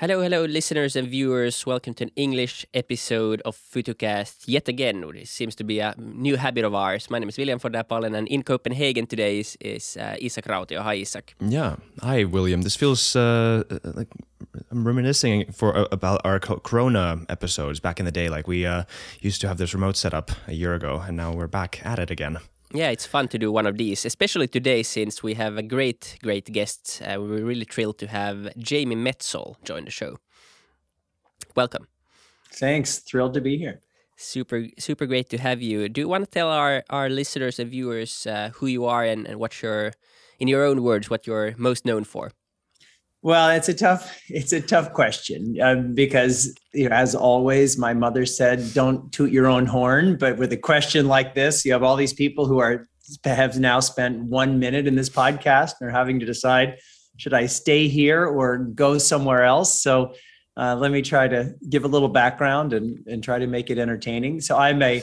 Hello, hello, listeners and viewers. Welcome to an English episode of FutuCast yet again, which seems to be a new habit of ours. My name is William von der Palen, and in Copenhagen today is Isak Rautio. Hi, Isak. Yeah. Hi, William. This feels like I'm reminiscing about our Corona episodes back in the day. Like we used to have this remote setup a year ago, and now we're back at it again. Yeah, it's fun to do one of these, especially today since we have a great guest. We're really thrilled to have Jamie Metzol join the show. Welcome. Thanks. Thrilled to be here. Super great to have you. Do you want to tell our listeners and viewers who you are and what in your own words, what you're most known for? Well, it's a tough question because, you know, as always, my mother said, don't toot your own horn. But with a question like this, you have all these people who have now spent 1 minute in this podcast and are having to decide, should I stay here or go somewhere else? So let me try to give a little background and try to make it entertaining. So I'm a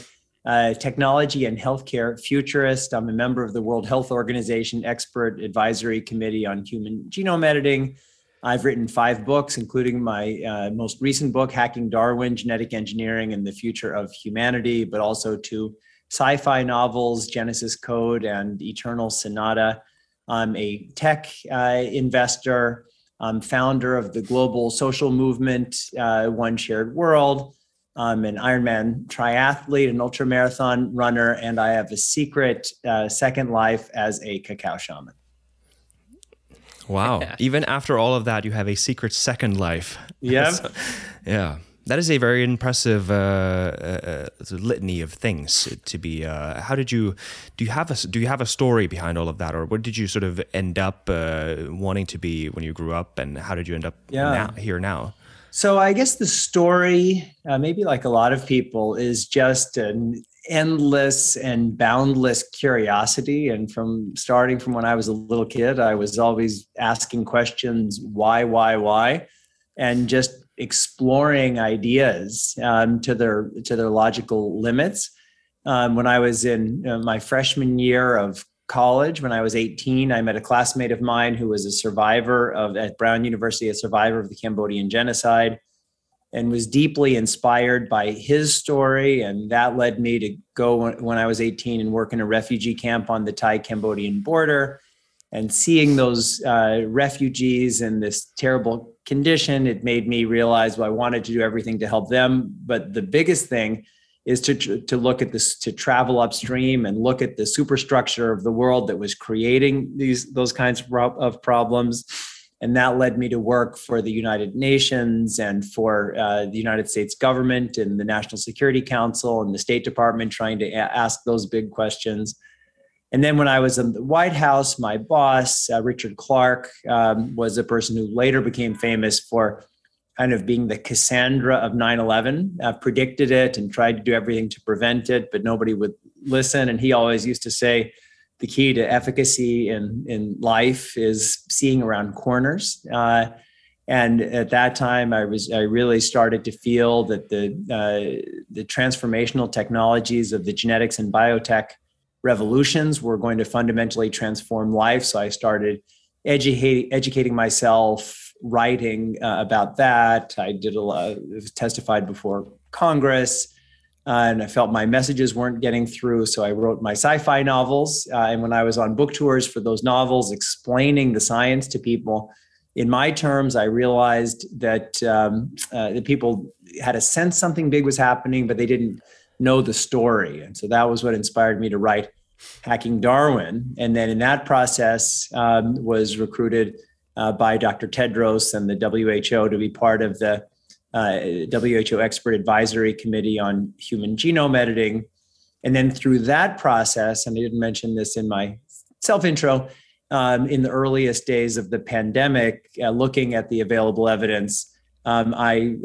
technology and healthcare futurist. I'm a member of the World Health Organization Expert Advisory Committee on Human Genome Editing. I've written 5 books, including my most recent book, Hacking Darwin, Genetic Engineering and the Future of Humanity, but also 2 sci-fi novels, Genesis Code and Eternal Sonata. I'm a tech investor. I'm founder of the global social movement, One Shared World. I'm an Ironman triathlete, an ultramarathon runner, and I have a secret second life as a cacao shaman. Wow. Yeah. Even after all of that, you have a secret second life. Yeah. Yeah. That is a very impressive litany of things to be. How did you? Do you have a story behind all of that, or what did you sort of end up wanting to be when you grew up, and how did you end up here now? So I guess the story, maybe like a lot of people, is just an endless and boundless curiosity. And starting from when I was a little kid, I was always asking questions, why, and just exploring ideas to their logical limits. When I was in my freshman year of college, when I was 18, I met a classmate of mine who was at Brown University, a survivor of the Cambodian genocide, and was deeply inspired by his story. And that led me to go, when I was 18, and work in a refugee camp on the Thai-Cambodian border. And seeing those refugees in this terrible condition, it made me realize, well, I wanted to do everything to help them. But the biggest thing is to look at this, to travel upstream and look at the superstructure of the world that was creating those kinds of problems. And that led me to work for the United Nations and for the United States government and the National Security Council and the State Department, trying to ask those big questions. And then when I was in the White House, my boss, Richard Clarke, was a person who later became famous for kind of being the Cassandra of 9-11, predicted it and tried to do everything to prevent it, but nobody would listen. And he always used to say, the key to efficacy in life is seeing around corners. And at that time, I really started to feel that the transformational technologies of the genetics and biotech revolutions were going to fundamentally transform life. So I started educating myself, writing about that. I did a lot, testified before Congress, and I felt my messages weren't getting through. So I wrote my sci-fi novels. And when I was on book tours for those novels, explaining the science to people in my terms, I realized that the people had a sense something big was happening, but they didn't know the story. And so that was what inspired me to write Hacking Darwin. And then in that process, was recruited by Dr. Tedros and the WHO to be part of the WHO Expert Advisory Committee on Human Genome Editing. And then through that process, and I didn't mention this in my self-intro, in the earliest days of the pandemic, looking at the available evidence, I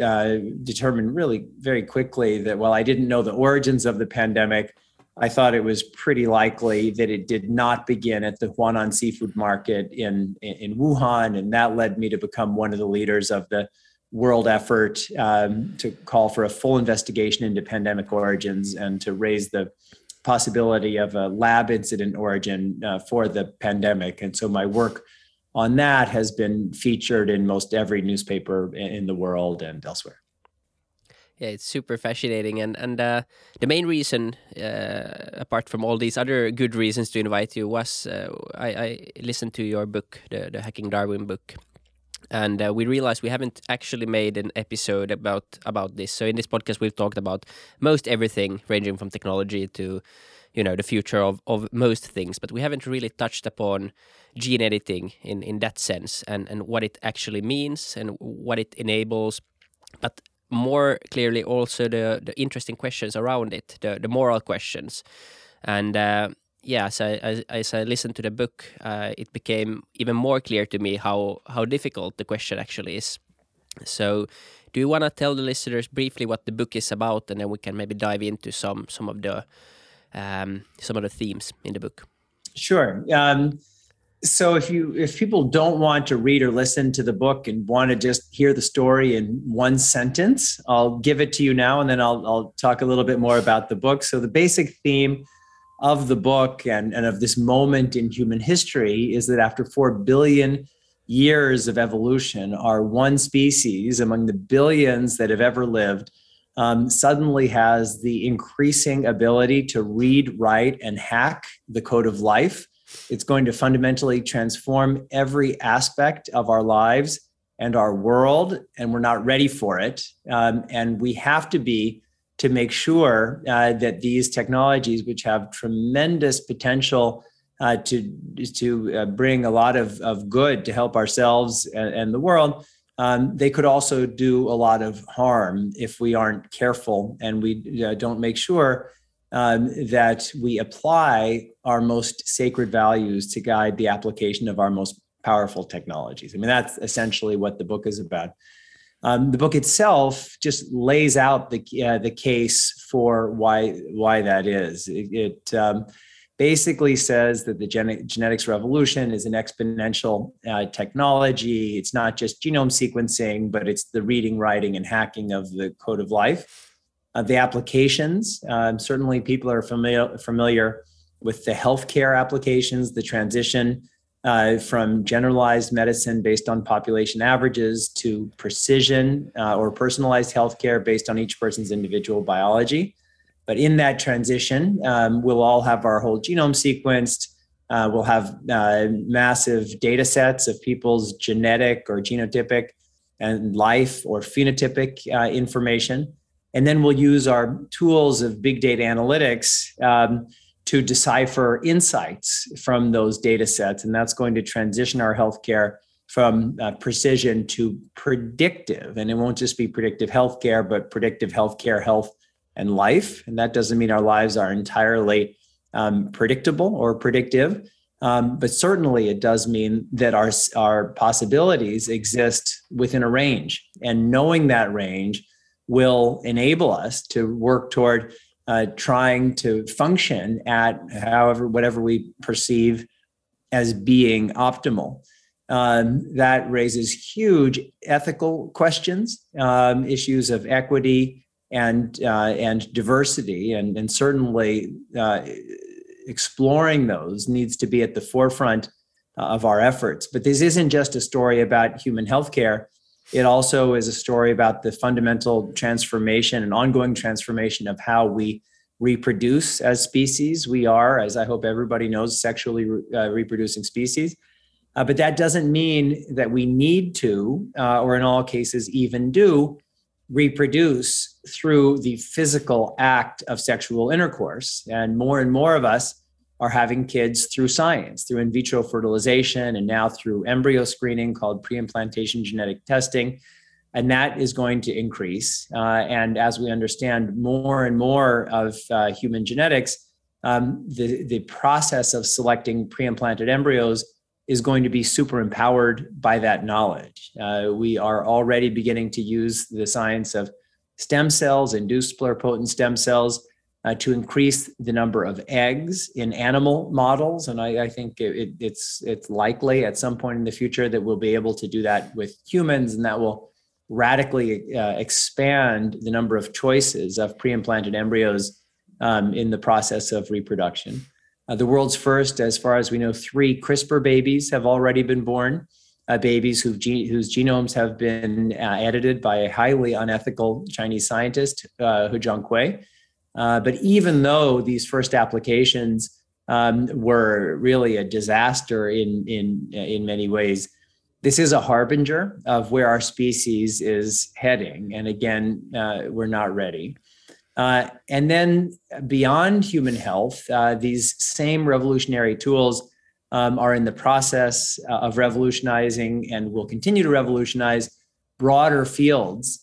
determined really very quickly that while I didn't know the origins of the pandemic, I thought it was pretty likely that it did not begin at the Huanan seafood market in Wuhan, and that led me to become one of the leaders of the world effort to call for a full investigation into pandemic origins and to raise the possibility of a lab incident origin for the pandemic. And so my work on that has been featured in most every newspaper in the world and elsewhere. Yeah, it's super fascinating. And the main reason, apart from all these other good reasons to invite you, was I listened to your book, the Hacking Darwin book. And we realized we haven't actually made an episode about this. So in this podcast, we've talked about most everything, ranging from technology to, you know, the future of most things. But we haven't really touched upon gene editing in that sense and what it actually means and what it enables. But more clearly also the interesting questions around it, the moral questions. And as I listened to the book, it became even more clear to me how difficult the question actually is. So do you want to tell the listeners briefly what the book is about, and then we can maybe dive into some of the themes in the book? Sure. So if people don't want to read or listen to the book and want to just hear the story in one sentence, I'll give it to you now, and then I'll talk a little bit more about the book. So the basic theme of the book and of this moment in human history is that after 4 billion years of evolution, our one species among the billions that have ever lived suddenly has the increasing ability to read, write, and hack the code of life. It's going to fundamentally transform every aspect of our lives and our world, and we're not ready for it. And we have to make sure that these technologies, which have tremendous potential to bring a lot of good to help ourselves and the world, they could also do a lot of harm if we aren't careful and we don't make sure that we apply our most sacred values to guide the application of our most powerful technologies. I mean, that's essentially what the book is about. The book itself just lays out the case for why that is. It basically says that the genetics revolution is an exponential technology. It's not just genome sequencing, but it's the reading, writing, and hacking of the code of life. The applications, certainly people are familiar with the healthcare applications, the transition from generalized medicine based on population averages to precision or personalized healthcare based on each person's individual biology. But in that transition, we'll all have our whole genome sequenced. We'll have massive data sets of people's genetic or genotypic and life or phenotypic information. And then we'll use our tools of big data analytics to decipher insights from those data sets. And that's going to transition our healthcare from precision to predictive. And it won't just be predictive healthcare, but predictive healthcare, health, and life. And that doesn't mean our lives are entirely predictable or predictive. But certainly it does mean that our possibilities exist within a range. And knowing that range will enable us to work toward trying to function at whatever we perceive as being optimal. That raises huge ethical questions, issues of equity and diversity, and certainly exploring those needs to be at the forefront of our efforts. But this isn't just a story about human healthcare. It also is a story about the fundamental transformation and ongoing transformation of how we reproduce as species. We are, as I hope everybody knows, sexually reproducing species. But that doesn't mean that we need to, or in all cases even do, reproduce through the physical act of sexual intercourse. And more of us are having kids through science, through in vitro fertilization, and now through embryo screening called preimplantation genetic testing. And that is going to increase. And as we understand more and more of human genetics, the process of selecting preimplanted embryos is going to be super empowered by that knowledge. We are already beginning to use the science of stem cells, induced pluripotent stem cells, to increase the number of eggs in animal models. And I think it's likely at some point in the future that we'll be able to do that with humans, and that will radically expand the number of choices of pre-implanted embryos in the process of reproduction. The world's first, as far as we know, 3 CRISPR babies have already been born, babies whose genomes have been edited by a highly unethical Chinese scientist, He Jiankui. But even though these first applications were really a disaster in many ways, this is a harbinger of where our species is heading. And again, we're not ready. And then beyond human health, these same revolutionary tools are in the process of revolutionizing and will continue to revolutionize broader fields,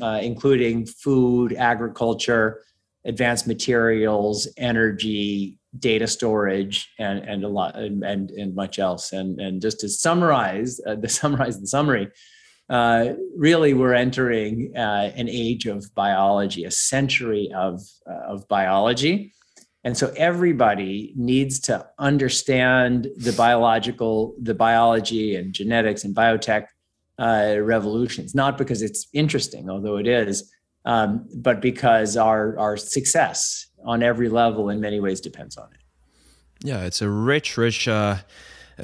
including food, agriculture, advanced materials, energy, data storage, and a lot and much else. And just to summarize the summary, really we're entering an age of biology, a century of biology. And so everybody needs to understand the biology and genetics and biotech revolutions, not because it's interesting, although it is, but because our success on every level in many ways depends on it. Yeah, it's a rich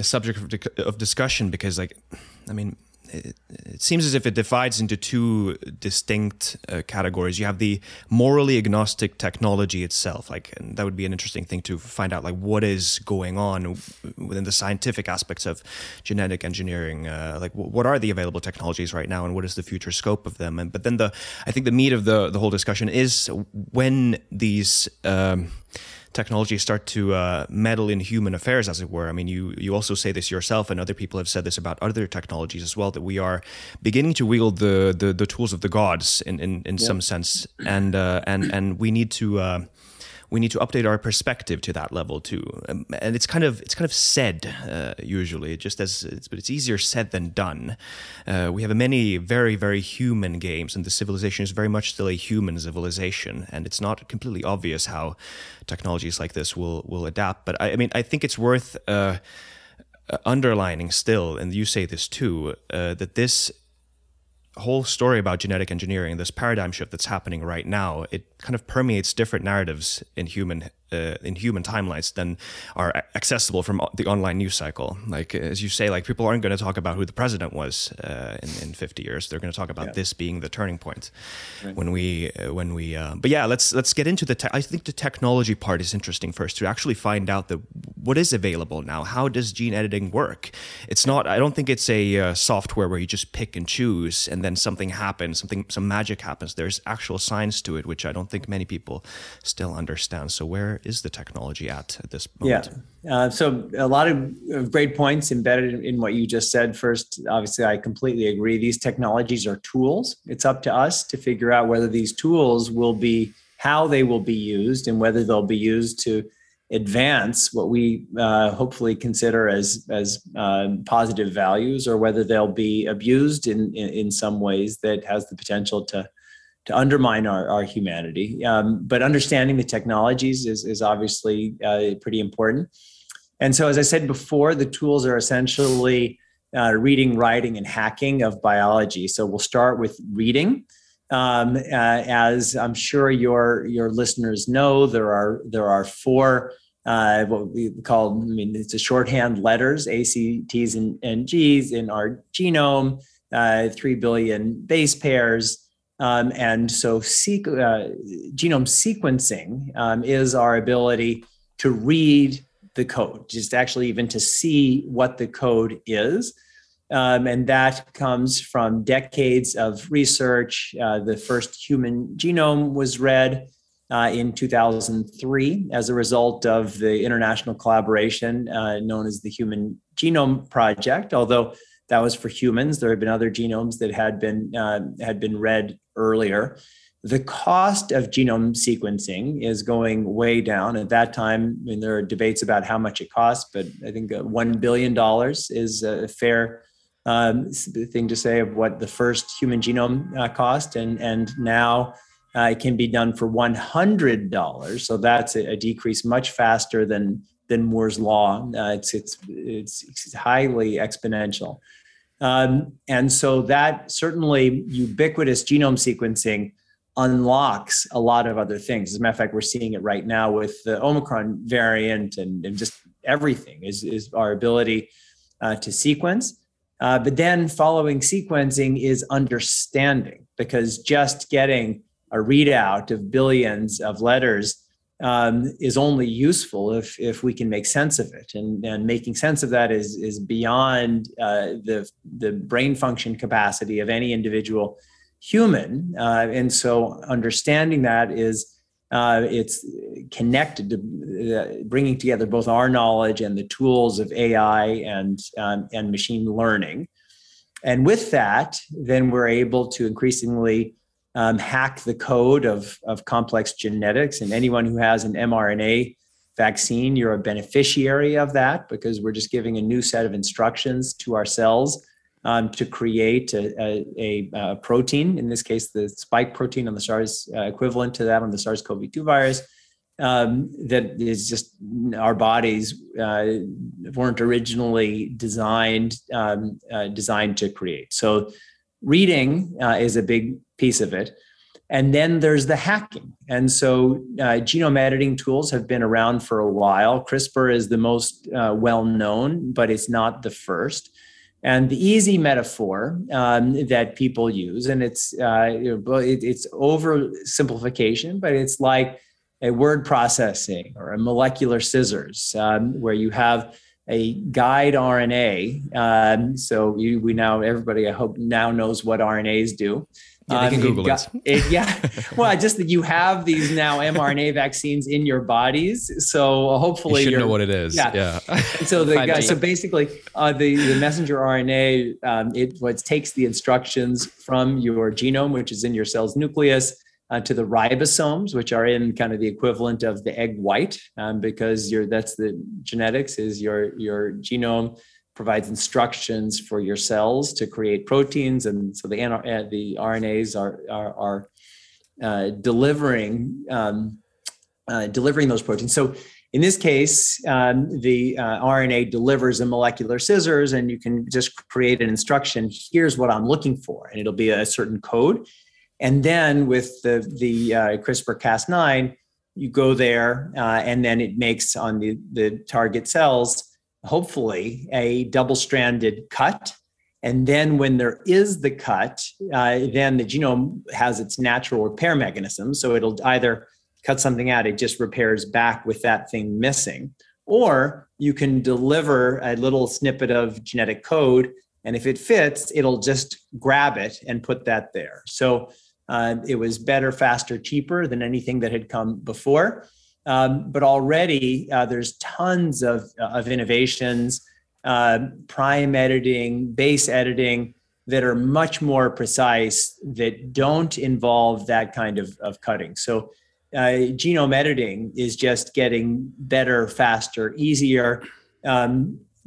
subject of discussion because, it seems as if it divides into 2 distinct categories. You have the morally agnostic technology itself, and that would be an interesting thing to find out, what is going on within the scientific aspects of genetic engineering. What are the available technologies right now, and what is the future scope of them? But then I think the meat of the whole discussion is when these technologies start to meddle in human affairs, as it were. I mean, you also say this yourself, and other people have said this about other technologies as well, that we are beginning to wield the tools of the gods in some sense, and we need to update our perspective to that level too. And it's kind of said usually, but it's easier said than done. We have many very, very human games, and the civilization is very much still a human civilization. And it's not completely obvious how technologies like this will adapt. But I think it's worth underlining still, and you say this too, that this whole story about genetic engineering, this paradigm shift that's happening right now, it kind of permeates different narratives in human timelines than are accessible from the online news cycle. As you say, people aren't going to talk about who the president was in 50 years. They're going to talk about this being the turning point. Right. Let's get into I think the technology part is interesting first, to actually find out what is available now. How does gene editing work? I don't think it's a software where you just pick and choose and then something happens, some magic happens. There's actual science to it, which I don't think many people still understand. So where is the technology at this moment? Yeah. So a lot of great points embedded in what you just said. First, obviously, I completely agree. These technologies are tools. It's up to us to figure out whether these tools how they will be used, and whether they'll be used to advance what we hopefully consider as positive values, or whether they'll be abused in some ways that has the potential to undermine our humanity. But understanding the technologies is obviously pretty important. And so, as I said before, the tools are essentially reading, writing, and hacking of biology. So we'll start with reading. As I'm sure your listeners know, there are 4 what we call, it's a shorthand letters, A, C, T's, and G's in our genome, 3 billion base pairs. And so genome sequencing is our ability to read the code, just actually even to see what the code is. And that comes from decades of research. The first human genome was read in 2003 as a result of the international collaboration known as the Human Genome Project, although that was for humans. There had been other genomes that had been read earlier. The cost of genome sequencing is going way down. At that time, there are debates about how much it costs, but I think $1 billion is a fair thing to say of what the first human genome cost. And now it can be done for $100. So that's a decrease much faster than Moore's law. It's highly exponential. And so that certainly ubiquitous genome sequencing unlocks a lot of other things. As a matter of fact, we're seeing it right now with the Omicron variant and just everything is our ability to sequence. But then following sequencing is understanding, because just getting a readout of billions of letters is only useful if we can make sense of it. And making sense of that is beyond the brain function capacity of any individual human. And so understanding that is, it's connected to bringing together both our knowledge and the tools of AI and machine learning. And with that, then we're able to increasingly hack the code of complex genetics. And anyone who has an mRNA vaccine, you're a beneficiary of that, because we're just giving a new set of instructions to our cells to create a protein, in this case, the spike protein on the SARS, equivalent to that on the SARS-CoV-2 virus, that is just, our bodies weren't originally designed to create. So reading is a big piece of it. And then there's the hacking. And so genome editing tools have been around for a while. CRISPR is the most well-known, but it's not the first. And the easy metaphor that people use, and it's oversimplification, but it's like a word processing or a molecular scissors, where you have a guide RNA. So we now, everybody I hope now knows what RNAs do. Yeah, they can Google it. Well, just that you have these now mRNA vaccines in your bodies, so hopefully you should know what it is. Yeah. So basically, the messenger RNA it takes the instructions from your genome, which is in your cell's nucleus, to the ribosomes, which are in kind of the equivalent of the egg white, because that's the genetics is your genome provides instructions for your cells to create proteins, and so the RNAs are delivering those proteins. So in this case, the RNA delivers a molecular scissors, and you can just create an instruction. Here's what I'm looking for, and it'll be a certain code. And then with the CRISPR-Cas9, you go there, and then it makes on the target cells, hopefully, a double-stranded cut. And then when there is the cut, then the genome has its natural repair mechanism. So it'll either cut something out, it just repairs back with that thing missing, or you can deliver a little snippet of genetic code, and if it fits, it'll just grab it and put that there. So it was better, faster, cheaper than anything that had come before. But already there's tons of innovations, prime editing, base editing, that are much more precise, that don't involve that kind of cutting. So genome editing is just getting better, faster, easier.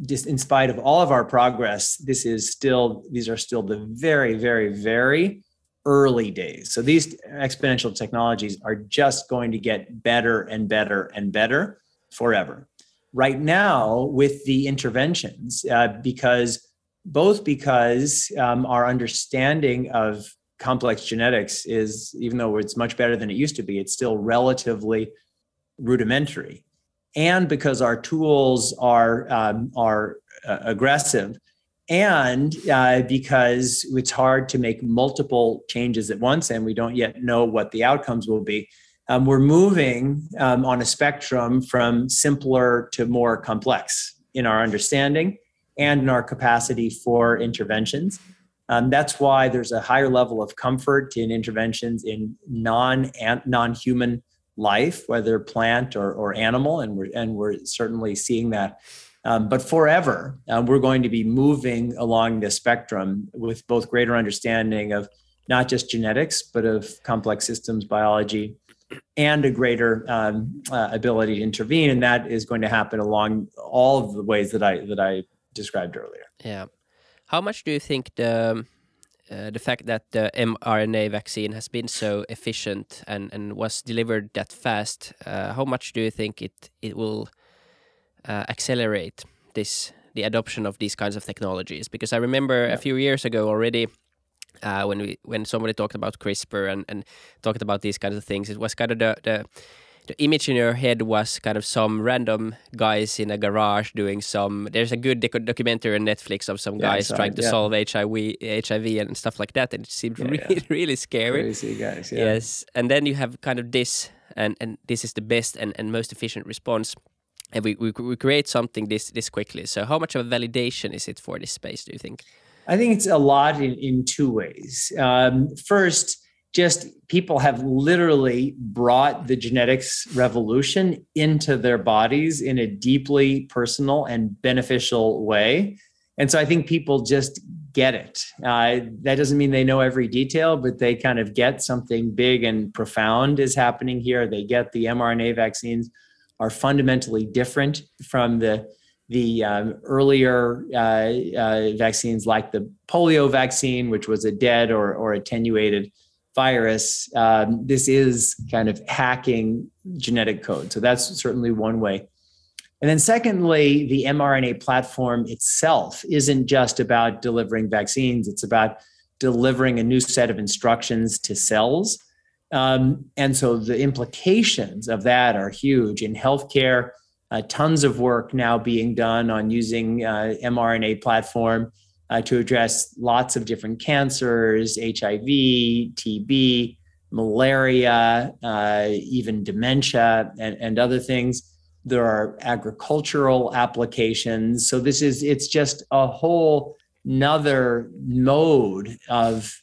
Just in spite of all of our progress, these are still the very, very, very early days. So these exponential technologies are just going to get better and better and better forever. Right now, with the interventions, because our understanding of complex genetics is, even though it's much better than it used to be, it's still relatively rudimentary, and because our tools are aggressive. And because it's hard to make multiple changes at once, and we don't yet know what the outcomes will be, we're moving on a spectrum from simpler to more complex in our understanding and in our capacity for interventions. That's why there's a higher level of comfort in interventions in non-human life, whether plant or animal, and we're certainly seeing that. But forever, we're going to be moving along this spectrum with both greater understanding of not just genetics, but of complex systems biology, and a greater ability to intervene. And that is going to happen along all of the ways that I described earlier. Yeah. How much do you think the fact that the mRNA vaccine has been so efficient and was delivered that fast, how much do you think it will accelerate the adoption of these kinds of technologies? Because I remember a few years ago already, when somebody talked about CRISPR and talked about these kinds of things, it was kind of the image in your head was kind of some random guys in a garage doing some. There's a good documentary on Netflix of some guys trying to solve HIV and stuff like that, and it seemed really scary. Crazy guys, yes. And then you have kind of this, and this is the best and most efficient response, and we create something this quickly. So how much of a validation is it for this space, do you think? I think it's a lot in two ways. First, just people have literally brought the genetics revolution into their bodies in a deeply personal and beneficial way. And so I think people just get it. That doesn't mean they know every detail, but they kind of get something big and profound is happening here. They get the mRNA vaccines are fundamentally different from the earlier vaccines, like the polio vaccine, which was a dead or attenuated virus. This is kind of hacking genetic code. So that's certainly one way. And then secondly, the mRNA platform itself isn't just about delivering vaccines. It's about delivering a new set of instructions to cells. And so the implications of that are huge. In healthcare, tons of work now being done on using mRNA platform to address lots of different cancers, HIV, TB, malaria, even dementia, and other things. There are agricultural applications. So it's just a whole nother mode of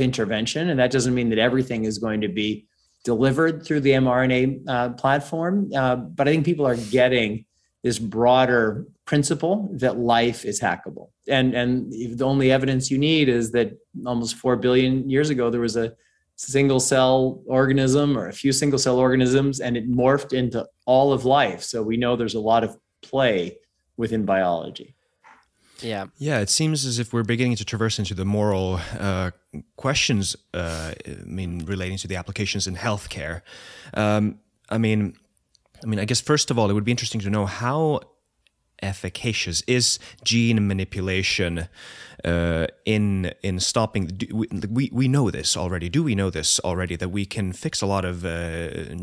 intervention. And that doesn't mean that everything is going to be delivered through the mRNA platform. But I think people are getting this broader principle that life is hackable. And the only evidence you need is that almost 4 billion years ago, there was a single cell organism or a few single cell organisms, and it morphed into all of life. So we know there's a lot of play within biology. Yeah. Yeah. It seems as if we're beginning to traverse into the moral questions, relating to the applications in healthcare. I guess, first of all, it would be interesting to know how efficacious is gene manipulation in stopping? We know this already. Do we know this already, that we can fix a lot of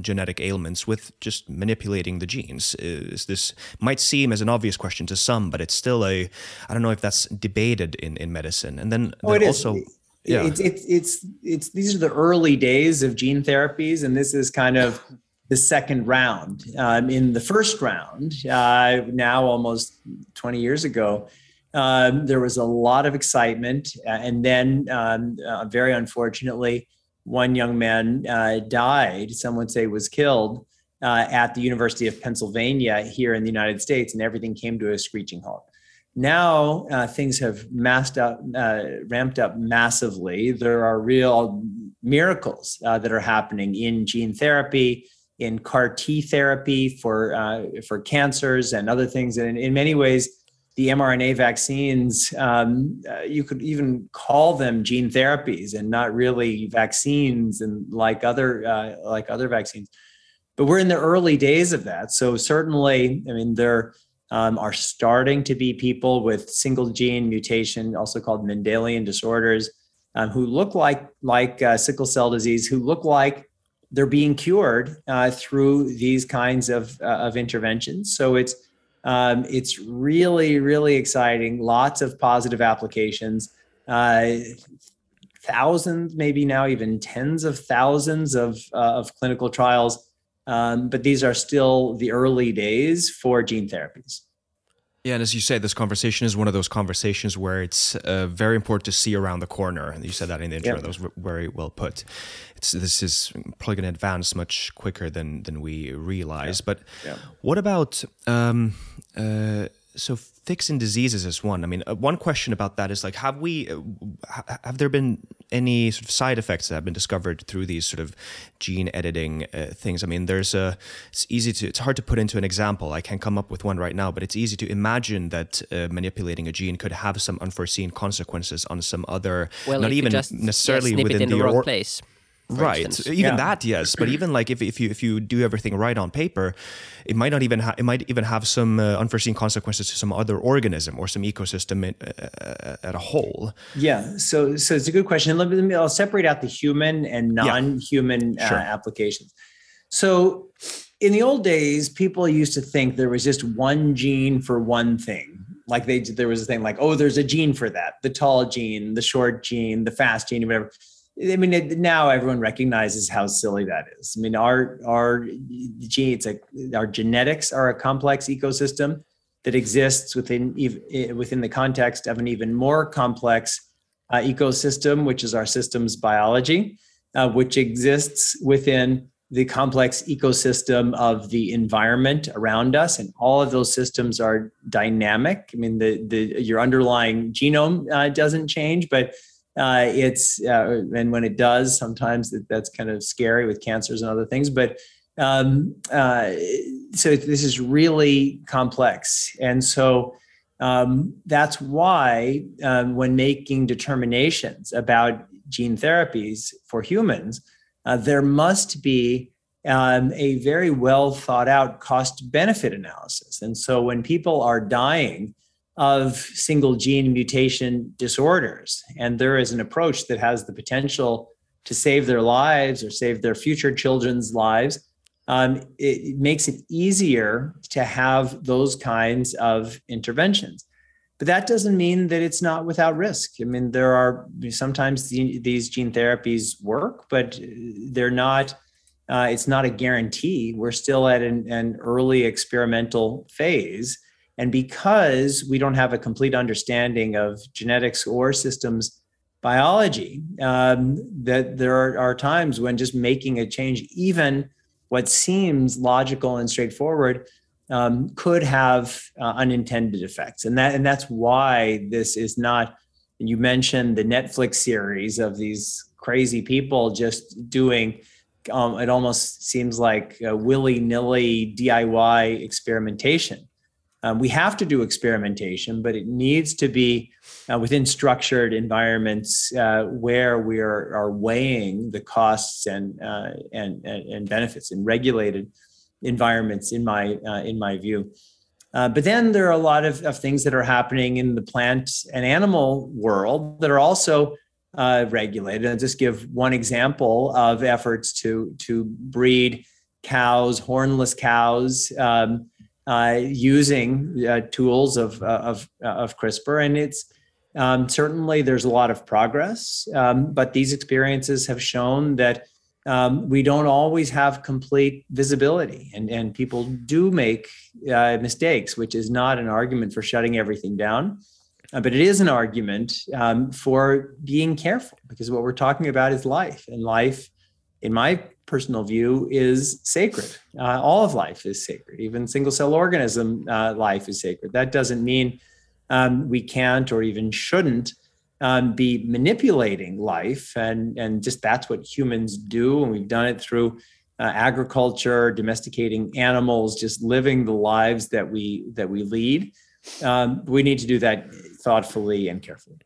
genetic ailments with just manipulating the genes? This might seem as an obvious question to some, but it's still I don't know if that's debated in medicine. And then, these are the early days of gene therapies, and this is kind of the second round. In the first round, now almost 20 years ago, there was a lot of excitement. And then, very unfortunately, one young man died, some would say was killed, at the University of Pennsylvania here in the United States, and everything came to a screeching halt. Now, things have ramped up massively. There are real miracles that are happening in gene therapy, in CAR T therapy for cancers and other things. And in many ways, the mRNA vaccines, you could even call them gene therapies and not really vaccines, and like other vaccines. But we're in the early days of that. So certainly, there are starting to be people with single gene mutation, also called Mendelian disorders, who look like sickle cell disease, who look like they're being cured through these kinds of interventions. So it's really, really exciting. Lots of positive applications. Thousands, maybe now even tens of thousands of clinical trials. But these are still the early days for gene therapies. Yeah, and as you say, this conversation is one of those conversations where it's very important to see around the corner. And you said that in the intro. Yep. That was very well put. This is probably going to advance much quicker than we realize. Yep. But what about so fixing diseases is one. One question about that is, like, have there been any sort of side effects that have been discovered through these sort of gene editing things? It's hard to put into an example. I can't come up with one right now, but it's easy to imagine that manipulating a gene could have some unforeseen consequences on some other, not even necessarily within the wrong place. Right. So even that, yes. But even like if you do everything right on paper, it might not even have some unforeseen consequences to some other organism or some ecosystem at a whole. Yeah. So it's a good question. Let me I'll separate out the human and non-human applications. So in the old days, people used to think there was just one gene for one thing. Like there was a thing like, oh, there's a gene for that. The tall gene, the short gene, the fast gene, whatever. I mean, now everyone recognizes how silly that is. I mean, our genes, our genetics are a complex ecosystem that exists within the context of an even more complex ecosystem, which is our systems biology, which exists within the complex ecosystem of the environment around us. And all of those systems are dynamic. I mean, your underlying genome doesn't change, but and when it does, sometimes that's kind of scary with cancers and other things, but so this is really complex. And so that's why when making determinations about gene therapies for humans, there must be a very well thought out cost benefit analysis. And so when people are dying of single gene mutation disorders, and there is an approach that has the potential to save their lives or save their future children's lives, it makes it easier to have those kinds of interventions. But that doesn't mean that it's not without risk. I mean, there are sometimes these gene therapies work, but they're not. It's not a guarantee. We're still at an early experimental phase. And because we don't have a complete understanding of genetics or systems biology, that there are times when just making a change, even what seems logical and straightforward, could have unintended effects. And that's why this is not, and you mentioned the Netflix series of these crazy people just doing, it almost seems like a willy-nilly DIY experimentation. We have to do experimentation, but it needs to be within structured environments where we are weighing the costs and benefits in regulated environments, in my view. But then there are a lot of things that are happening in the plant and animal world that are also regulated. I'll just give one example of efforts to breed cows, hornless cows, using tools of CRISPR, and it's certainly there's a lot of progress. But these experiences have shown that we don't always have complete visibility, and people do make mistakes, which is not an argument for shutting everything down, but it is an argument for being careful, because what we're talking about is life, and life, in my personal view, is sacred. All of life is sacred. Even single cell organism life is sacred. That doesn't mean we can't or even shouldn't be manipulating life. And just that's what humans do. And we've done it through agriculture, domesticating animals, just living the lives that we lead. We need to do that thoughtfully and carefully.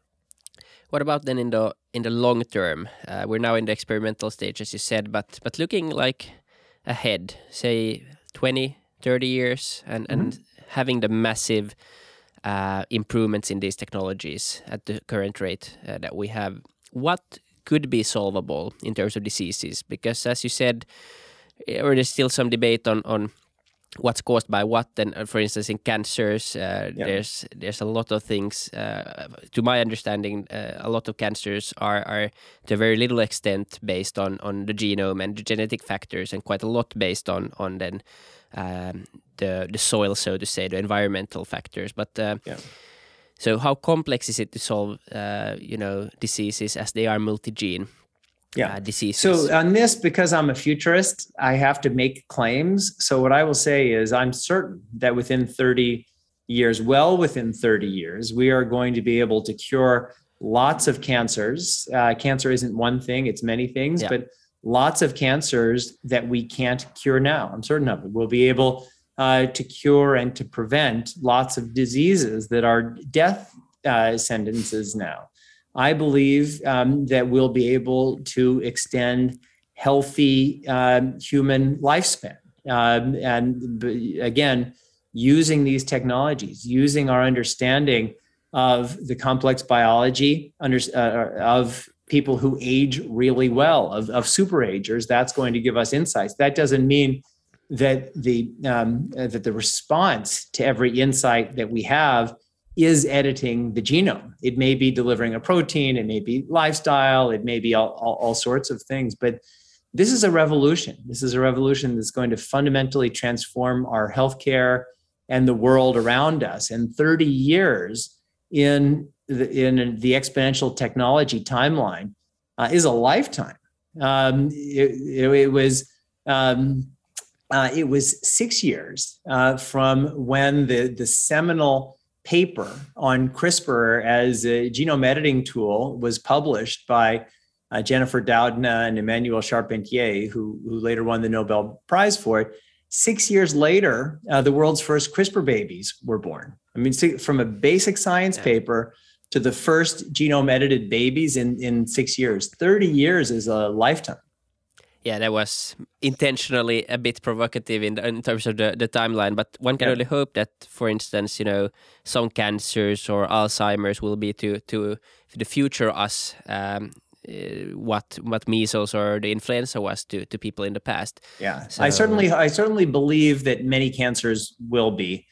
What about then in the long term? We're now in the experimental stage, as you said, but looking like ahead, say 20, 30 years, and having the massive improvements in these technologies at the current rate that we have, what could be solvable in terms of diseases? Because as you said, or there's still some debate on what's caused by what, and for instance in cancers there's a lot of things, to my understanding, a lot of cancers are to very little extent based on the genome and the genetic factors, and quite a lot based on then the soil, so to say, the environmental factors, but so how complex is it to solve diseases as they are multi-gene diseases? So on this, because I'm a futurist, I have to make claims. So what I will say is I'm certain that within 30 years, we are going to be able to cure lots of cancers. Cancer isn't one thing, it's many things, but lots of cancers that we can't cure now. I'm certain of it. We'll be able to cure and to prevent lots of diseases that are death sentences now. I believe that we'll be able to extend healthy human lifespan. And again, using these technologies, using our understanding of the complex biology of people who age really well, of superagers, that's going to give us insights. That doesn't mean that the response to every insight that we have is editing the genome. It may be delivering a protein, it may be lifestyle, it may be all sorts of things, but this is a revolution. This is a revolution that's going to fundamentally transform our healthcare and the world around us. And 30 years in the exponential technology timeline is a lifetime. It was 6 years from when the seminal paper on CRISPR as a genome editing tool was published by Jennifer Doudna and Emmanuel Charpentier, who later won the Nobel Prize for it. 6 years later, the world's first CRISPR babies were born. I mean, from a basic science paper to the first genome edited babies in 6 years. 30 years is a lifetime. Yeah, that was intentionally a bit provocative in terms of the timeline, but one can only hope that, for instance, some cancers or Alzheimer's will be to the future us, what measles or the influenza was to people in the past. Yeah, so I certainly believe that many cancers will be,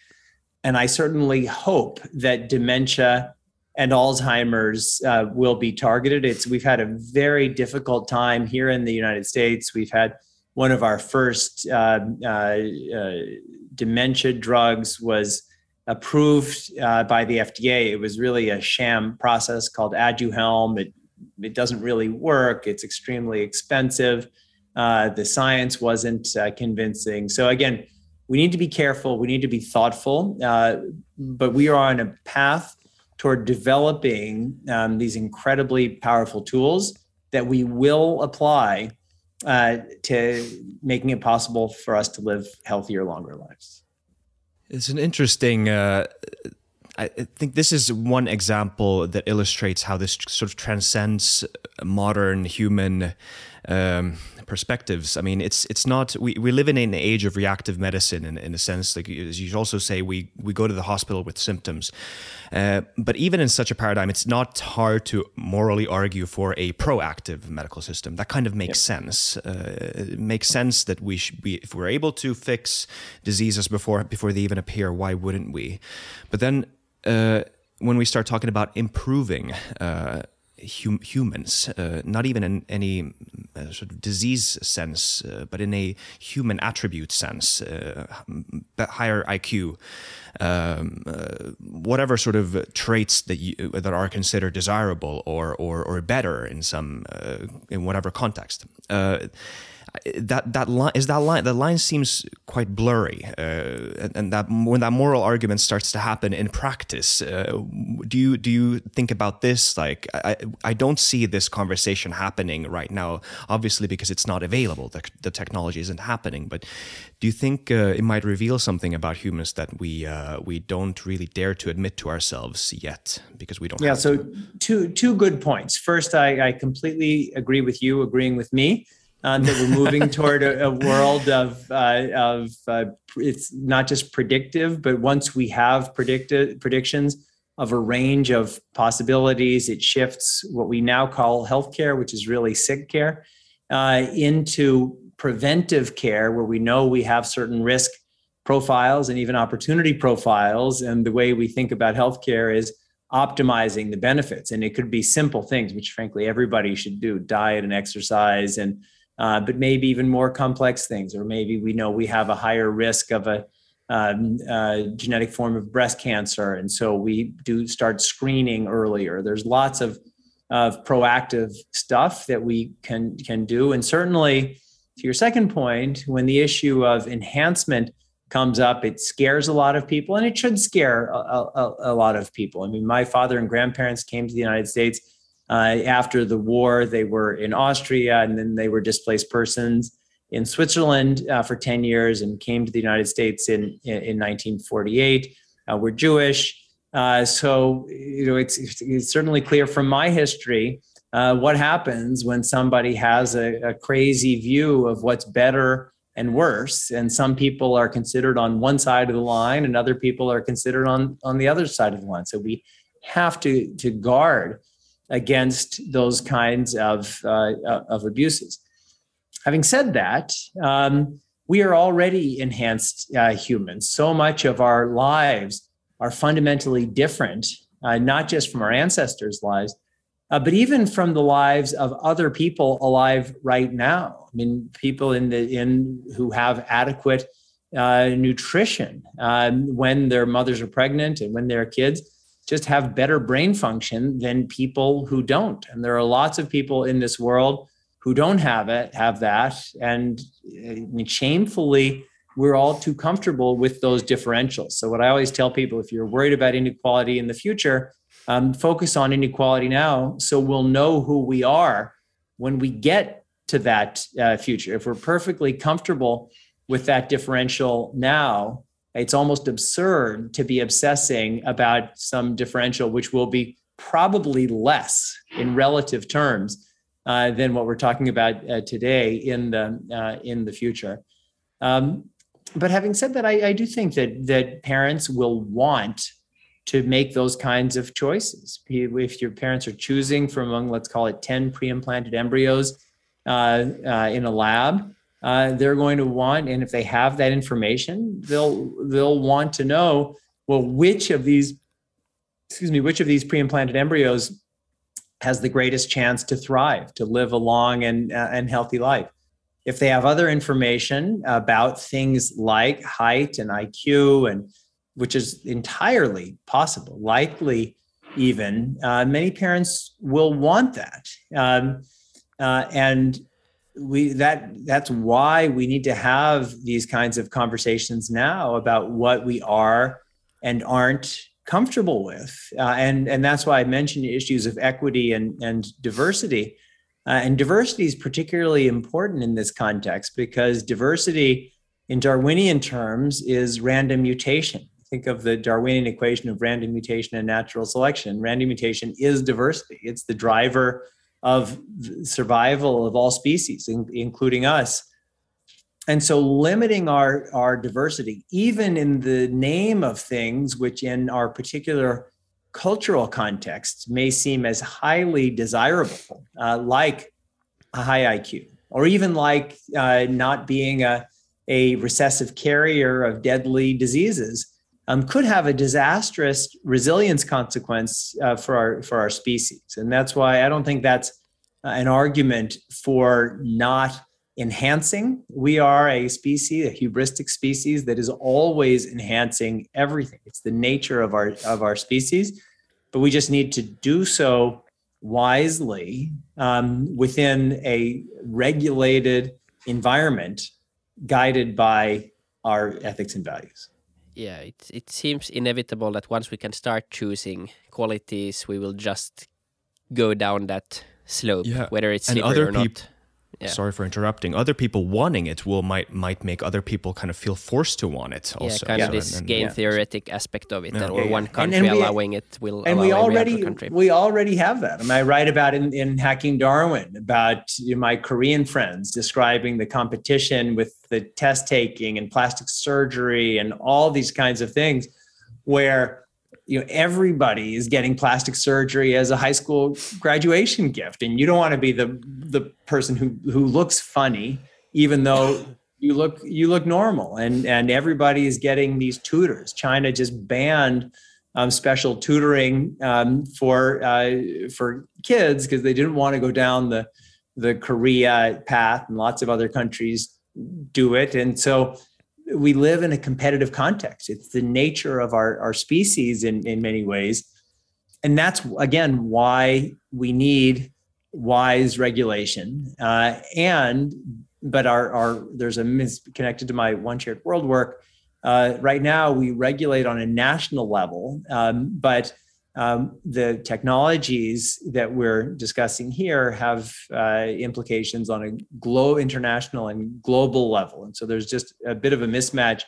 and I certainly hope that dementia and Alzheimer's will be targeted. We've had a very difficult time here in the United States. We've had one of our first dementia drugs was approved by the FDA. It was really a sham process called Aduhelm. It doesn't really work. It's extremely expensive. The science wasn't convincing. So again, we need to be careful. We need to be thoughtful. But we are on a path toward developing these incredibly powerful tools that we will apply to making it possible for us to live healthier, longer lives. It's an interesting... I think this is one example that illustrates how this sort of transcends modern human perspectives. I mean, it's not, we live in an age of reactive medicine in a sense, like as you also say, we go to the hospital with symptoms. But even in such a paradigm, it's not hard to morally argue for a proactive medical system. That kind of makes sense. It makes sense that we should be, if we're able to fix diseases before they even appear, why wouldn't we? But then when we start talking about improving humans, not even in any sort of disease sense, but in a human attribute sense, higher IQ, whatever sort of traits that are considered desirable or better in some in whatever context. That line seems quite blurry, and that when that moral argument starts to happen in practice, do you think about this? Like, I don't see this conversation happening right now, obviously because it's not available. The technology isn't happening. But do you think it might reveal something about humans that we don't really dare to admit to ourselves yet because we don't? Yeah. Two good points. First, I completely agree with you agreeing with me. That we're moving toward a world of it's not just predictive, but once we have predictions of a range of possibilities, it shifts what we now call healthcare, which is really sick care, into preventive care, where we know we have certain risk profiles and even opportunity profiles. And the way we think about healthcare is optimizing the benefits. And it could be simple things, which frankly, everybody should do, diet and exercise, and but maybe even more complex things, or maybe we know we have a higher risk of a genetic form of breast cancer, and so we do start screening earlier. There's lots of proactive stuff that we can do, and certainly to your second point, when the issue of enhancement comes up, it scares a lot of people, and it should scare a lot of people. I mean, my father and grandparents came to the United States. After the war, they were in Austria, and then they were displaced persons in Switzerland for 10 years and came to the United States in 1948. We're Jewish. So, it's certainly clear from my history what happens when somebody has a crazy view of what's better and worse, and some people are considered on one side of the line and other people are considered on the other side of the line. So we have to guard against those kinds of abuses. Having said that, we are already enhanced humans. So much of our lives are fundamentally different, not just from our ancestors' lives, but even from the lives of other people alive right now. I mean, people who have adequate nutrition when their mothers are pregnant and when they're kids just have better brain function than people who don't. And there are lots of people in this world who don't have that. And I mean, shamefully, we're all too comfortable with those differentials. So what I always tell people, if you're worried about inequality in the future, focus on inequality now so we'll know who we are when we get to that future. If we're perfectly comfortable with that differential now, it's almost absurd to be obsessing about some differential, which will be probably less in relative terms than what we're talking about today in the future. But having said that, I do think that parents will want to make those kinds of choices. If your parents are choosing from among, let's call it 10 pre-implanted embryos in a lab, they're going to want, and if they have that information, they'll want to know, well, which of these pre-implanted embryos has the greatest chance to thrive, to live a long and healthy life. If they have other information about things like height and IQ, and which is entirely possible, likely even, many parents will want that. That's why we need to have these kinds of conversations now about what we are and aren't comfortable with. And that's why I mentioned issues of equity and diversity. And diversity is particularly important in this context because diversity in Darwinian terms is random mutation. Think of the Darwinian equation of random mutation and natural selection. Random mutation is diversity. It's the driver of survival of all species, including us. And so limiting our diversity, even in the name of things which in our particular cultural contexts may seem as highly desirable, like a high IQ, or even like not being a recessive carrier of deadly diseases, could have a disastrous resilience consequence for our species. And that's why I don't think that's an argument for not enhancing. We are a species, a hubristic species that is always enhancing everything. It's the nature of our species, but we just need to do so wisely within a regulated environment guided by our ethics and values. Yeah, it seems inevitable that once we can start choosing qualities, we will just go down that slope, whether it's slippery or not. Yeah. Sorry for interrupting. Other people wanting it might make other people kind of feel forced to want it also. Yeah, kind of this game theoretic aspect of it, or one country allowing it will allow every country. We already have that. I write about in Hacking Darwin about my Korean friends describing the competition with the test taking and plastic surgery and all these kinds of things where everybody is getting plastic surgery as a high school graduation gift, and you don't want to be the person who looks funny, even though you look normal. And everybody is getting these tutors. China just banned special tutoring for kids because they didn't want to go down the Korea path, and lots of other countries do it, and so. We live in a competitive context. It's the nature of our species in many ways. And that's, again, why we need wise regulation. But there's a connected to my One Shared World work. Right now, we regulate on a national level, but the technologies that we're discussing here have implications on a international and global level. And so there's just a bit of a mismatch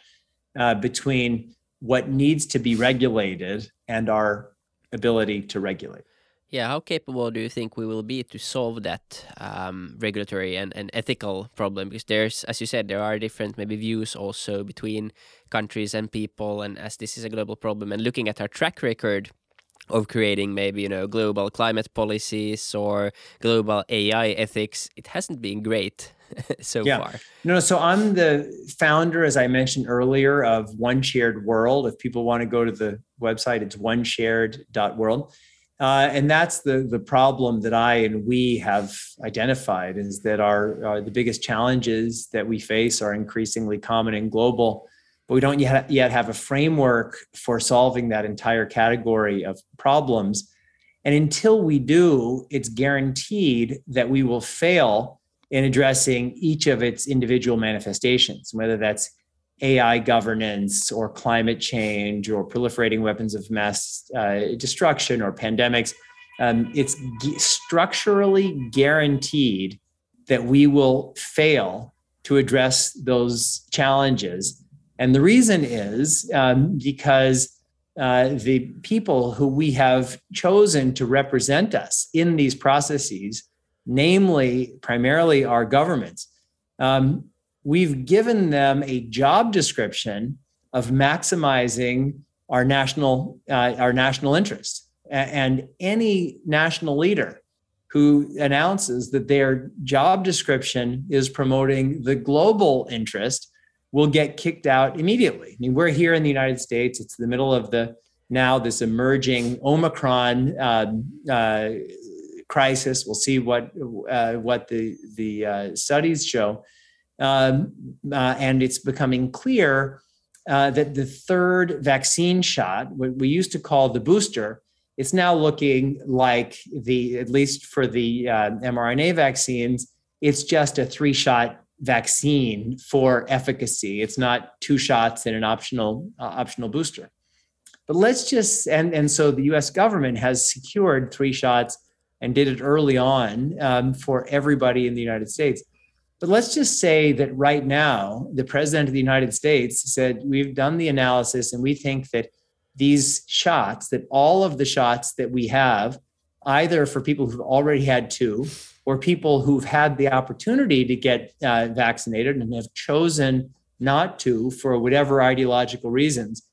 between what needs to be regulated and our ability to regulate. Yeah, how capable do you think we will be to solve that regulatory and ethical problem? Because there's, as you said, there are different maybe views also between countries and people, and as this is a global problem, and looking at our track record of creating maybe, you know, global climate policies or global AI ethics, it hasn't been great so far. No, so I'm the founder, as I mentioned earlier, of One Shared World. If people want to go to the website, it's oneshared.world. And that's the problem that I and we have identified, is that the biggest challenges that we face are increasingly common and global, but we don't yet have a framework for solving that entire category of problems. And until we do, it's guaranteed that we will fail in addressing each of its individual manifestations, whether that's AI governance or climate change or proliferating weapons of mass destruction or pandemics. It's structurally guaranteed that we will fail to address those challenges. And the reason is because the people who we have chosen to represent us in these processes, namely, primarily our governments, we've given them a job description of maximizing our national interest. And any national leader who announces that their job description is promoting the global interest will get kicked out immediately. I mean, we're here in the United States. It's the middle of this emerging Omicron crisis. We'll see what the studies show, and it's becoming clear that the third vaccine shot, what we used to call the booster, it's now looking like at least for the mRNA vaccines, it's just a three-shot vaccine for efficacy. It's not two shots and an optional booster. But let's just and so the U.S. government has secured three shots and did it early on for everybody in the United States. But let's just say that right now, the president of the United States said, we've done the analysis and we think that these shots, that all of the shots that we have, either for people who've already had two or people who've had the opportunity to get vaccinated and have chosen not to for whatever ideological reasons,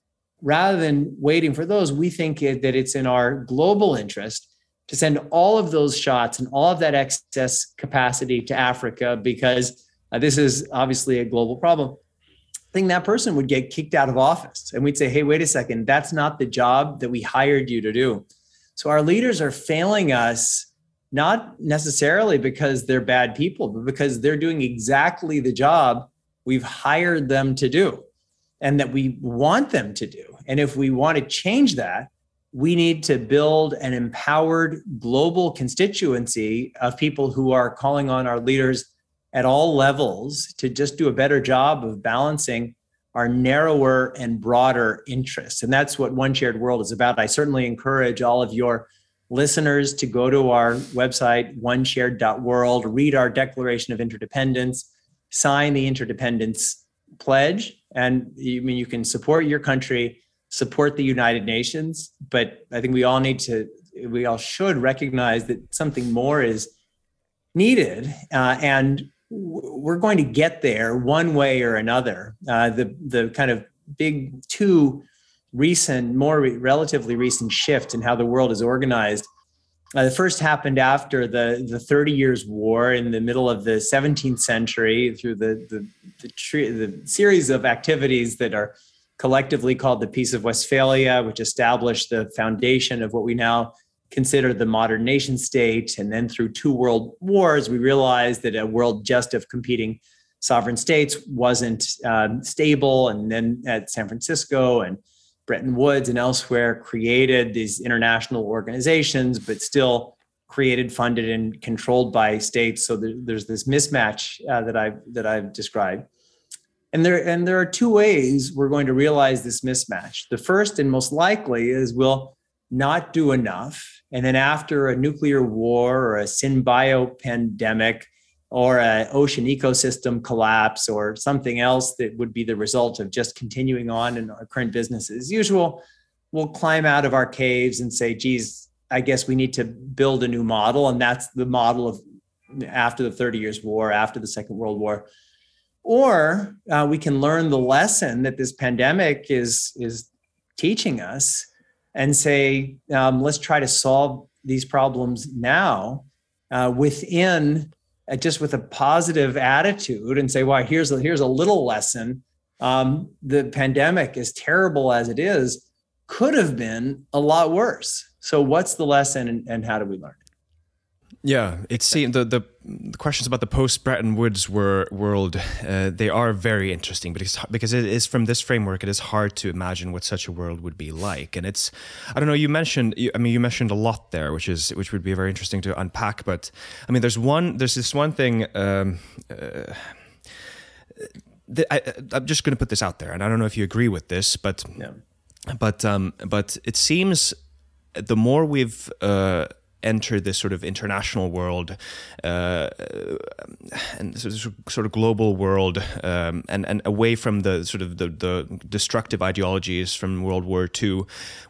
rather than waiting for those, we think that it's in our global interest to send all of those shots and all of that excess capacity to Africa, because this is obviously a global problem. I think that person would get kicked out of office. And we'd say, hey, wait a second, that's not the job that we hired you to do. So our leaders are failing us, not necessarily because they're bad people, but because they're doing exactly the job we've hired them to do and that we want them to do. And if we want to change that, we need to build an empowered global constituency of people who are calling on our leaders at all levels to just do a better job of balancing our narrower and broader interests. And that's what One Shared World is about. I certainly encourage all of your listeners to go to our website, oneshared.world, read our Declaration of Interdependence, sign the Interdependence Pledge, and you can support your country, support the United Nations, but I think we all should recognize that something more is needed, and we're going to get there one way or another. The kind of big two recent, relatively recent shifts in how the world is organized. The first happened after the 30 Years' War in the middle of the 17th century through the series of activities that are collectively called the Peace of Westphalia, which established the foundation of what we now consider the modern nation state. And then through two world wars, we realized that a world just of competing sovereign states wasn't stable. And then at San Francisco and Bretton Woods and elsewhere created these international organizations, but still created, funded, and controlled by states. So there's this mismatch that I've described. And there are two ways we're going to realize this mismatch. The first and most likely is we'll not do enough. And then after a nuclear war or a synbio pandemic or an ocean ecosystem collapse or something else that would be the result of just continuing on in our current business as usual, we'll climb out of our caves and say, geez, I guess we need to build a new model, and that's the model of after the 30 years war, after the Second World War. Or we can learn the lesson that this pandemic is teaching us and say, let's try to solve these problems now just with a positive attitude and say, well, here's a little lesson. The pandemic, as terrible as it is, could have been a lot worse. So what's the lesson and how do we learn? Yeah, it seemed the questions about the post-Bretton Woods world, they are very interesting because it is from this framework, it is hard to imagine what such a world would be like. And it's, I don't know, you mentioned a lot there, which would be very interesting to unpack. But I mean, there's this one thing. I'm just going to put this out there, and I don't know if you agree with this, but yeah. But it seems the more we've enter this sort of international world and this sort of global world and away from the sort of the destructive ideologies from World War II,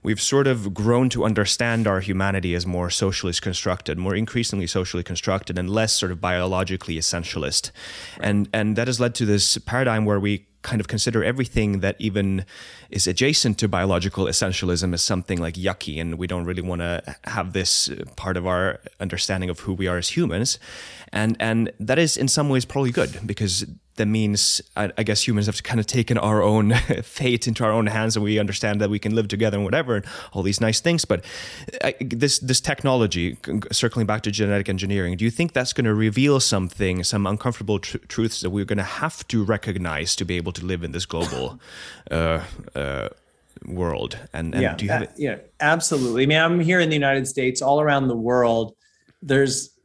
we've sort of grown to understand our humanity as more socially constructed, more increasingly socially constructed and less sort of biologically essentialist. Right. And that has led to this paradigm where we kind of consider everything that even is adjacent to biological essentialism as something like yucky, and we don't really want to have this part of our understanding of who we are as humans. And that is in some ways probably good, because that means, I guess, humans have kind of taken our own fate into our own hands, and we understand that we can live together and whatever, and all these nice things. But this technology, circling back to genetic engineering, do you think that's going to reveal something, some uncomfortable truths that we're going to have to recognize to be able to live in this global world? And do you have it? Yeah, absolutely. I mean, I'm here in the United States, all around the world.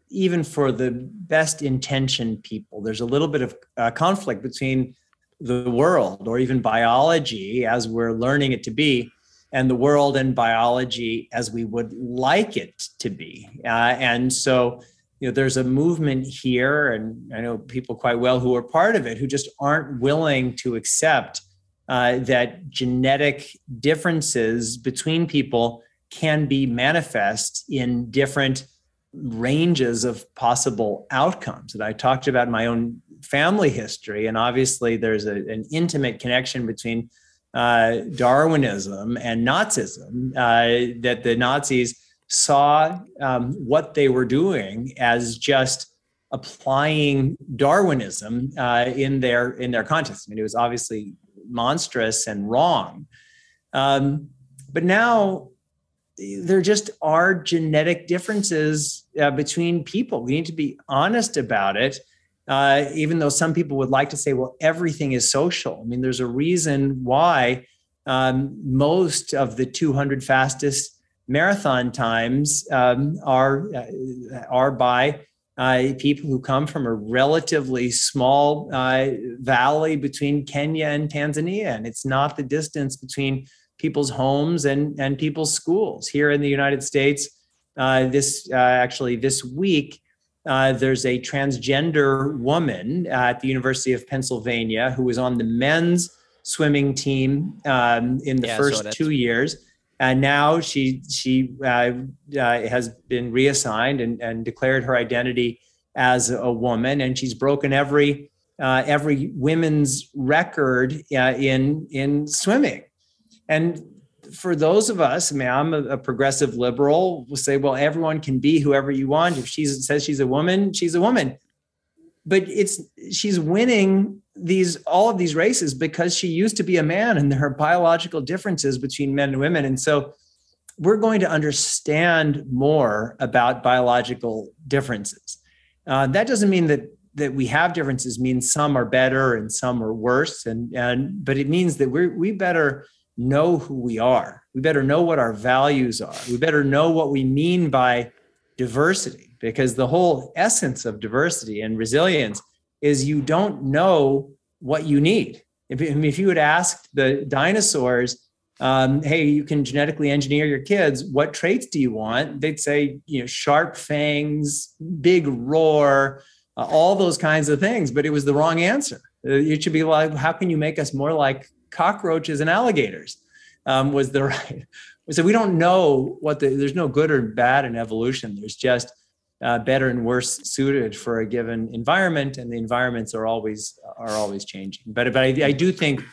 Even for the best intentioned people, there's a little bit of conflict between the world, or even biology as we're learning it to be, and the world and biology as we would like it to be. And so, you know, there's a movement here, and I know people quite well who are part of it, who just aren't willing to accept that genetic differences between people can be manifest in different ranges of possible outcomes. And I talked about my own family history, and obviously there's an intimate connection between Darwinism and Nazism, that the Nazis saw what they were doing as just applying Darwinism in their context. I mean, it was obviously monstrous and wrong. But now, there just are genetic differences between people. We need to be honest about it, even though some people would like to say, well, everything is social. I mean, there's a reason why most of the 200 fastest marathon times are by people who come from a relatively small valley between Kenya and Tanzania. And it's not the distance between people's homes and people's schools. Here in the United States, this week, there's a transgender woman at the University of Pennsylvania who was on the men's swimming team in the first 2 years. And now she has been reassigned and declared her identity as a woman. And she's broken every women's record in swimming. And for those of us, I mean, I'm a progressive liberal, will say, well, everyone can be whoever you want. If she says she's a woman, she's a woman. But she's winning all of these races because she used to be a man, and there are biological differences between men and women. And so we're going to understand more about biological differences. That doesn't mean that we have differences, means some are better and some are worse. But it means that we better know who we are. We better know what our values are. We better know what we mean by diversity, because the whole essence of diversity and resilience is you don't know what you need. If you had asked the dinosaurs, hey, you can genetically engineer your kids, what traits do you want? They'd say, you know, sharp fangs, big roar, all those kinds of things, but it was the wrong answer. It should be like, how can you make us more like cockroaches and alligators? was the right. So we don't know what there's no good or bad in evolution. There's just better and worse suited for a given environment, and the environments are always changing. But I do think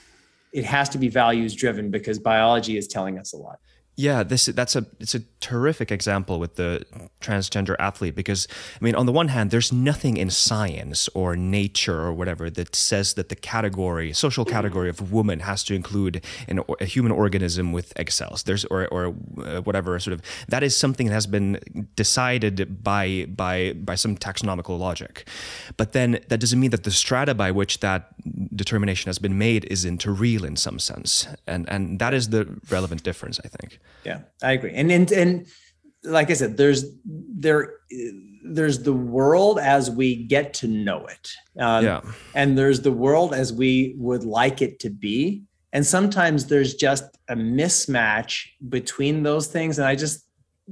it has to be values driven because biology is telling us a lot. Yeah, it's a terrific example with the transgender athlete because, I mean, on the one hand, there's nothing in science or nature or whatever that says that the social category of woman has to include a human organism with egg cells. That is something that has been decided by some taxonomical logic. But then that doesn't mean that the strata by which that determination has been made isn't real in some sense, and that is the relevant difference, I think. Yeah, I agree. And like I said, there's the world as we get to know it. And there's the world as we would like it to be. And sometimes there's just a mismatch between those things. And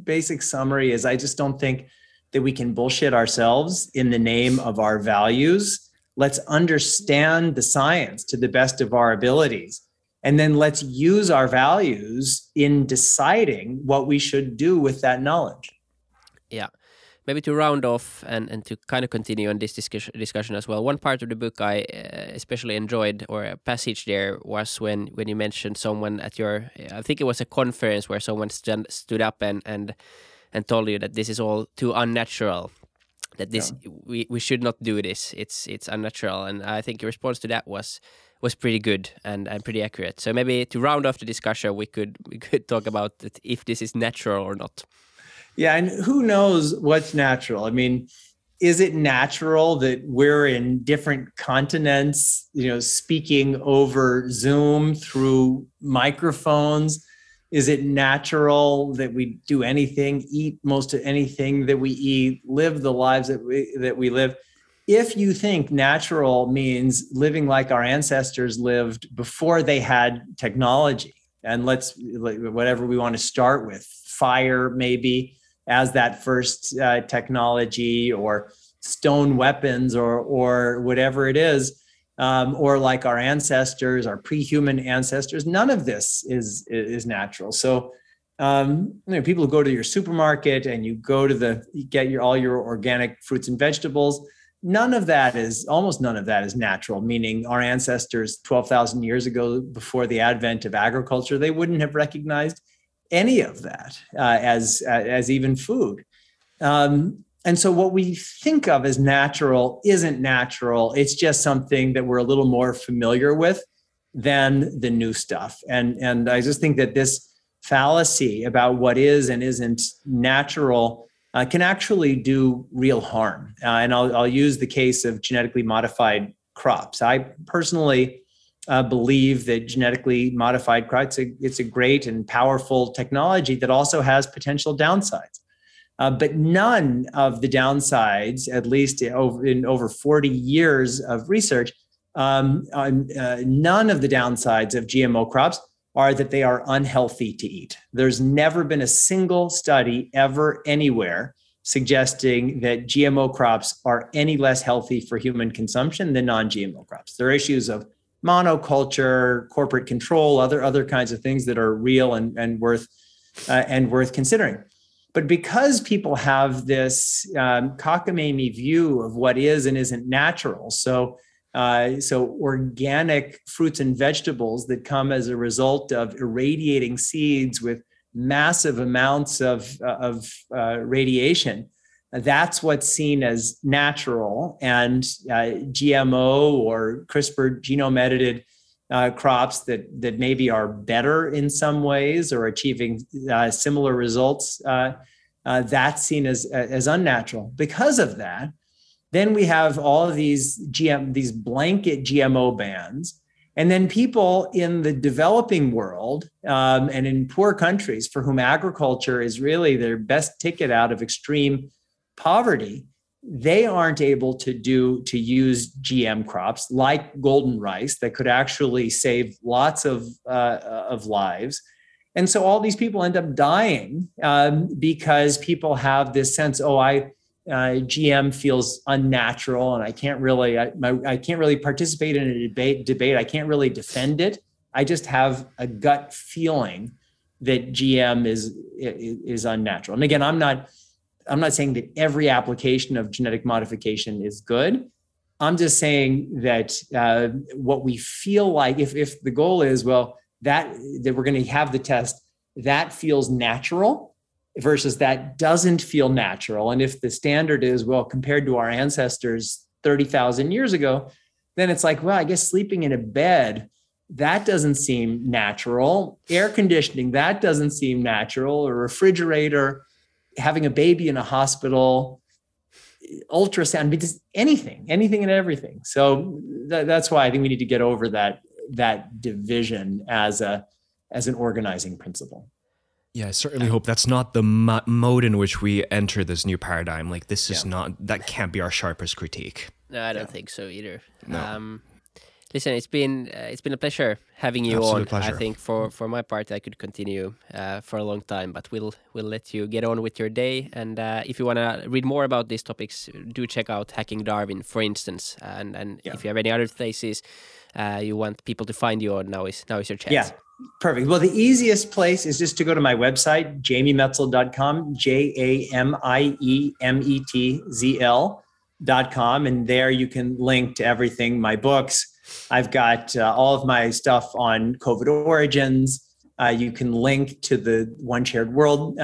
basic summary is I just don't think that we can bullshit ourselves in the name of our values. Let's understand the science to the best of our abilities. And then let's use our values in deciding what we should do with that knowledge. Yeah. Maybe to round off and to kind of continue on this discussion as well, one part of the book I especially enjoyed, or a passage there, was when you mentioned someone at I think it was a conference where someone stood up and told you that this is all too unnatural, that we should not do this, it's unnatural. And I think your response to that was pretty good and pretty accurate. So maybe to round off the discussion, we could talk about that, if this is natural or not. Yeah, and who knows what's natural? I mean, is it natural that we're in different continents, speaking over Zoom through microphones? Is it natural that we do anything, eat most of anything that we eat, live the lives that we live? If you think natural means living like our ancestors lived before they had technology, and whatever we want to start with, fire maybe as that first technology, or stone weapons, or whatever it is, or like our ancestors, our pre-human ancestors, none of this is natural. So people go to your supermarket and you get all your organic fruits and vegetables. Almost none of that is natural, meaning our ancestors 12,000 years ago, before the advent of agriculture, they wouldn't have recognized any of that as even food. And so what we think of as natural isn't natural. It's just something that we're a little more familiar with than the new stuff. And I just think that this fallacy about what is and isn't natural can actually do real harm. And I'll use the case of genetically modified crops. I personally believe that genetically modified crops, it's a great and powerful technology that also has potential downsides. But none of the downsides, at least in over 40 years of research, none of the downsides of GMO crops are that they are unhealthy to eat. There's never been a single study ever anywhere suggesting that GMO crops are any less healthy for human consumption than non-GMO crops. There are issues of monoculture, corporate control, other kinds of things that are real and worth considering. But because people have this cockamamie view of what is and isn't natural, so organic fruits and vegetables that come as a result of irradiating seeds with massive amounts of radiation, that's what's seen as natural. And GMO or CRISPR genome edited crops that maybe are better in some ways or achieving similar results, that's seen as unnatural. Because of that, then we have all of these blanket GMO bans. And then people in the developing world and in poor countries for whom agriculture is really their best ticket out of extreme poverty, they aren't able to use GM crops like golden rice that could actually save lots of lives. And so all these people end up dying because people have this sense, GM feels unnatural, and I can't really participate in a debate. I can't really defend it I just have a gut feeling that GM is unnatural. And again, I'm not saying that every application of genetic modification is good. I'm just saying that what we feel like, if the goal is, well, that we're going to have the test that feels natural versus that doesn't feel natural. And if the standard is, well, compared to our ancestors 30,000 years ago, then it's like, well, I guess sleeping in a bed, that doesn't seem natural. Air conditioning, that doesn't seem natural. A refrigerator, having a baby in a hospital, ultrasound, because anything and everything. So that's why I think we need to get over that division as an organizing principle. Yeah, I certainly hope that's not the mode in which we enter this new paradigm. Like, this is not, that can't be our sharpest critique. No, I don't think so either. No. Listen, it's been a pleasure having you on. Pleasure. I think for my part, I could continue for a long time, but we'll let you get on with your day. And if you want to read more about these topics, do check out Hacking Darwin, for instance. And if you have any other places you want people to find you on, now is your chance. Yeah, perfect. Well, the easiest place is just to go to my website, jamiemetzl.com, jamiemetzl.com. And there you can link to everything, my books. I've got all of my stuff on COVID origins. You can link to the One Shared World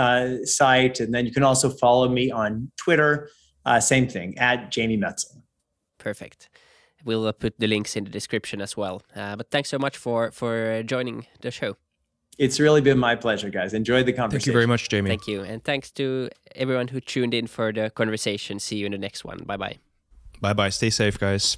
site. And then you can also follow me on Twitter. Same thing, at Jamie Metzl. Perfect. We'll put the links in the description as well. But thanks so much for joining the show. It's really been my pleasure, guys. Enjoyed the conversation. Thank you very much, Jamie. Thank you. And thanks to everyone who tuned in for the conversation. See you in the next one. Bye-bye. Bye-bye. Stay safe, guys.